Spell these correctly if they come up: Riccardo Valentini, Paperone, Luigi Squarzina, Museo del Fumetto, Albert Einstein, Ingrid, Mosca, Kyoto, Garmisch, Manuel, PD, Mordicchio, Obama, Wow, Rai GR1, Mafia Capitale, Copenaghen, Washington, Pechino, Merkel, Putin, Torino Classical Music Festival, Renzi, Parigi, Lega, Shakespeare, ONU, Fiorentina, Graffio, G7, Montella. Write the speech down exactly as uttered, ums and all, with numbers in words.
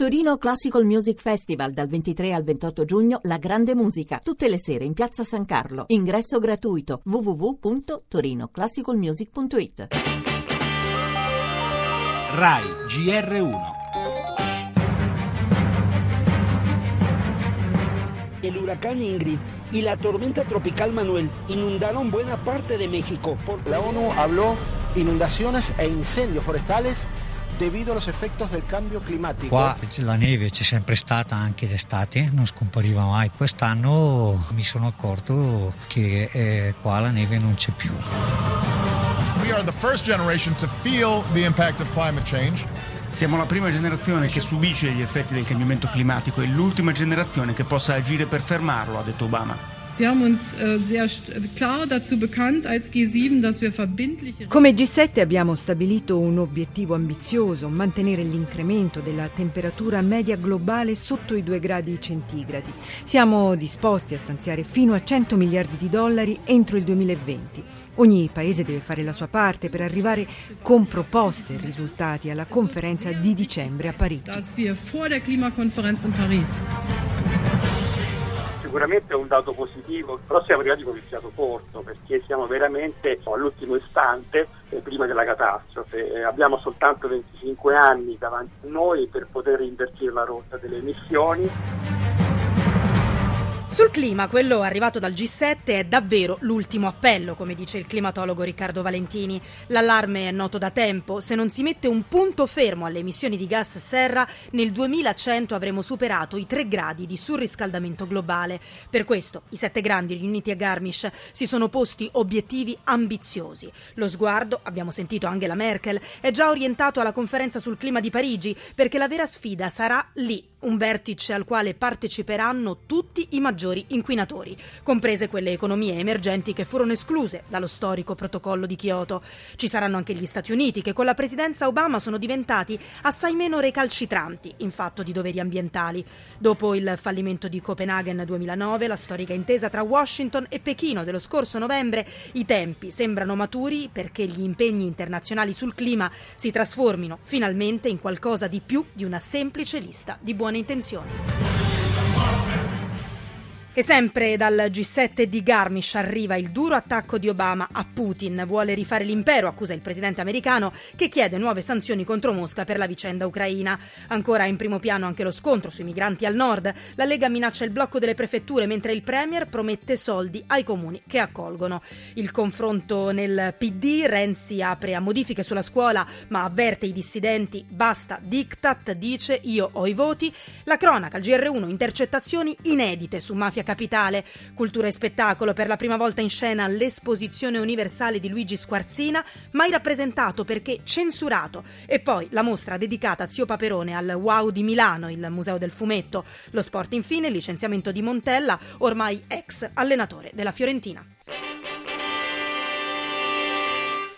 Torino Classical Music Festival dal ventitré al ventotto giugno, la grande musica, tutte le sere in Piazza San Carlo. Ingresso gratuito w w w punto torino classical music punto i t. Rai G R uno. El huracán Ingrid y la tormenta tropical Manuel inundaron buena parte de México. La ONU habló inundaciones e incendios forestales debido a los efectos del cambio climático. Qua la neve c'è sempre stata anche d'estate, non scompariva mai. Quest'anno mi sono accorto che eh, qua la neve non c'è più. We are the first generation to feel the impact of climate change. Siamo la prima generazione che subisce gli effetti del cambiamento climatico e l'ultima generazione che possa agire per fermarlo, ha detto Obama. Come G sette abbiamo stabilito un obiettivo ambizioso: mantenere l'incremento della temperatura media globale sotto i due gradi centigradi. Siamo disposti a stanziare fino a cento miliardi di dollari entro il duemilaventi. Ogni paese deve fare la sua parte per arrivare con proposte e risultati alla conferenza di dicembre a Parigi. Sicuramente è un dato positivo, però siamo arrivati con il fiato corto, perché siamo veramente all'ultimo istante prima della catastrofe. Abbiamo soltanto venticinque anni davanti a noi per poter invertire la rotta delle emissioni. Sul clima, quello arrivato dal G sette è davvero l'ultimo appello, come dice il climatologo Riccardo Valentini. L'allarme è noto da tempo: se non si mette un punto fermo alle emissioni di gas serra, nel duemilacento avremo superato i tre gradi di surriscaldamento globale. Per questo i sette grandi riuniti a Garmisch si sono posti obiettivi ambiziosi. Lo sguardo, abbiamo sentito anche la Merkel, è già orientato alla conferenza sul clima di Parigi, perché la vera sfida sarà lì. Un vertice al quale parteciperanno tutti i maggiori inquinatori, comprese quelle economie emergenti che furono escluse dallo storico protocollo di Kyoto. Ci saranno anche gli Stati Uniti, che con la presidenza Obama sono diventati assai meno recalcitranti in fatto di doveri ambientali. Dopo il fallimento di Copenaghen duemilanove, la storica intesa tra Washington e Pechino dello scorso novembre, i tempi sembrano maturi perché gli impegni internazionali sul clima si trasformino finalmente in qualcosa di più di una semplice lista di buone intenzioni. E sempre dal G sette di Garmisch arriva il duro attacco di Obama a Putin. Vuole rifare l'impero, accusa il presidente americano, che chiede nuove sanzioni contro Mosca per la vicenda ucraina. Ancora in primo piano anche lo scontro sui migranti al nord. La Lega minaccia il blocco delle prefetture, mentre il premier promette soldi ai comuni che accolgono. Il confronto nel P D, Renzi apre a modifiche sulla scuola ma avverte i dissidenti: basta diktat, dice, io ho i voti. La cronaca, G R uno, intercettazioni inedite su Mafia Capitale. Cultura e spettacolo: per la prima volta in scena l'esposizione universale di Luigi Squarzina, mai rappresentato perché censurato, e poi la mostra dedicata a zio Paperone al Wow di Milano, il Museo del Fumetto. Lo sport infine, il licenziamento di Montella, ormai ex allenatore della Fiorentina.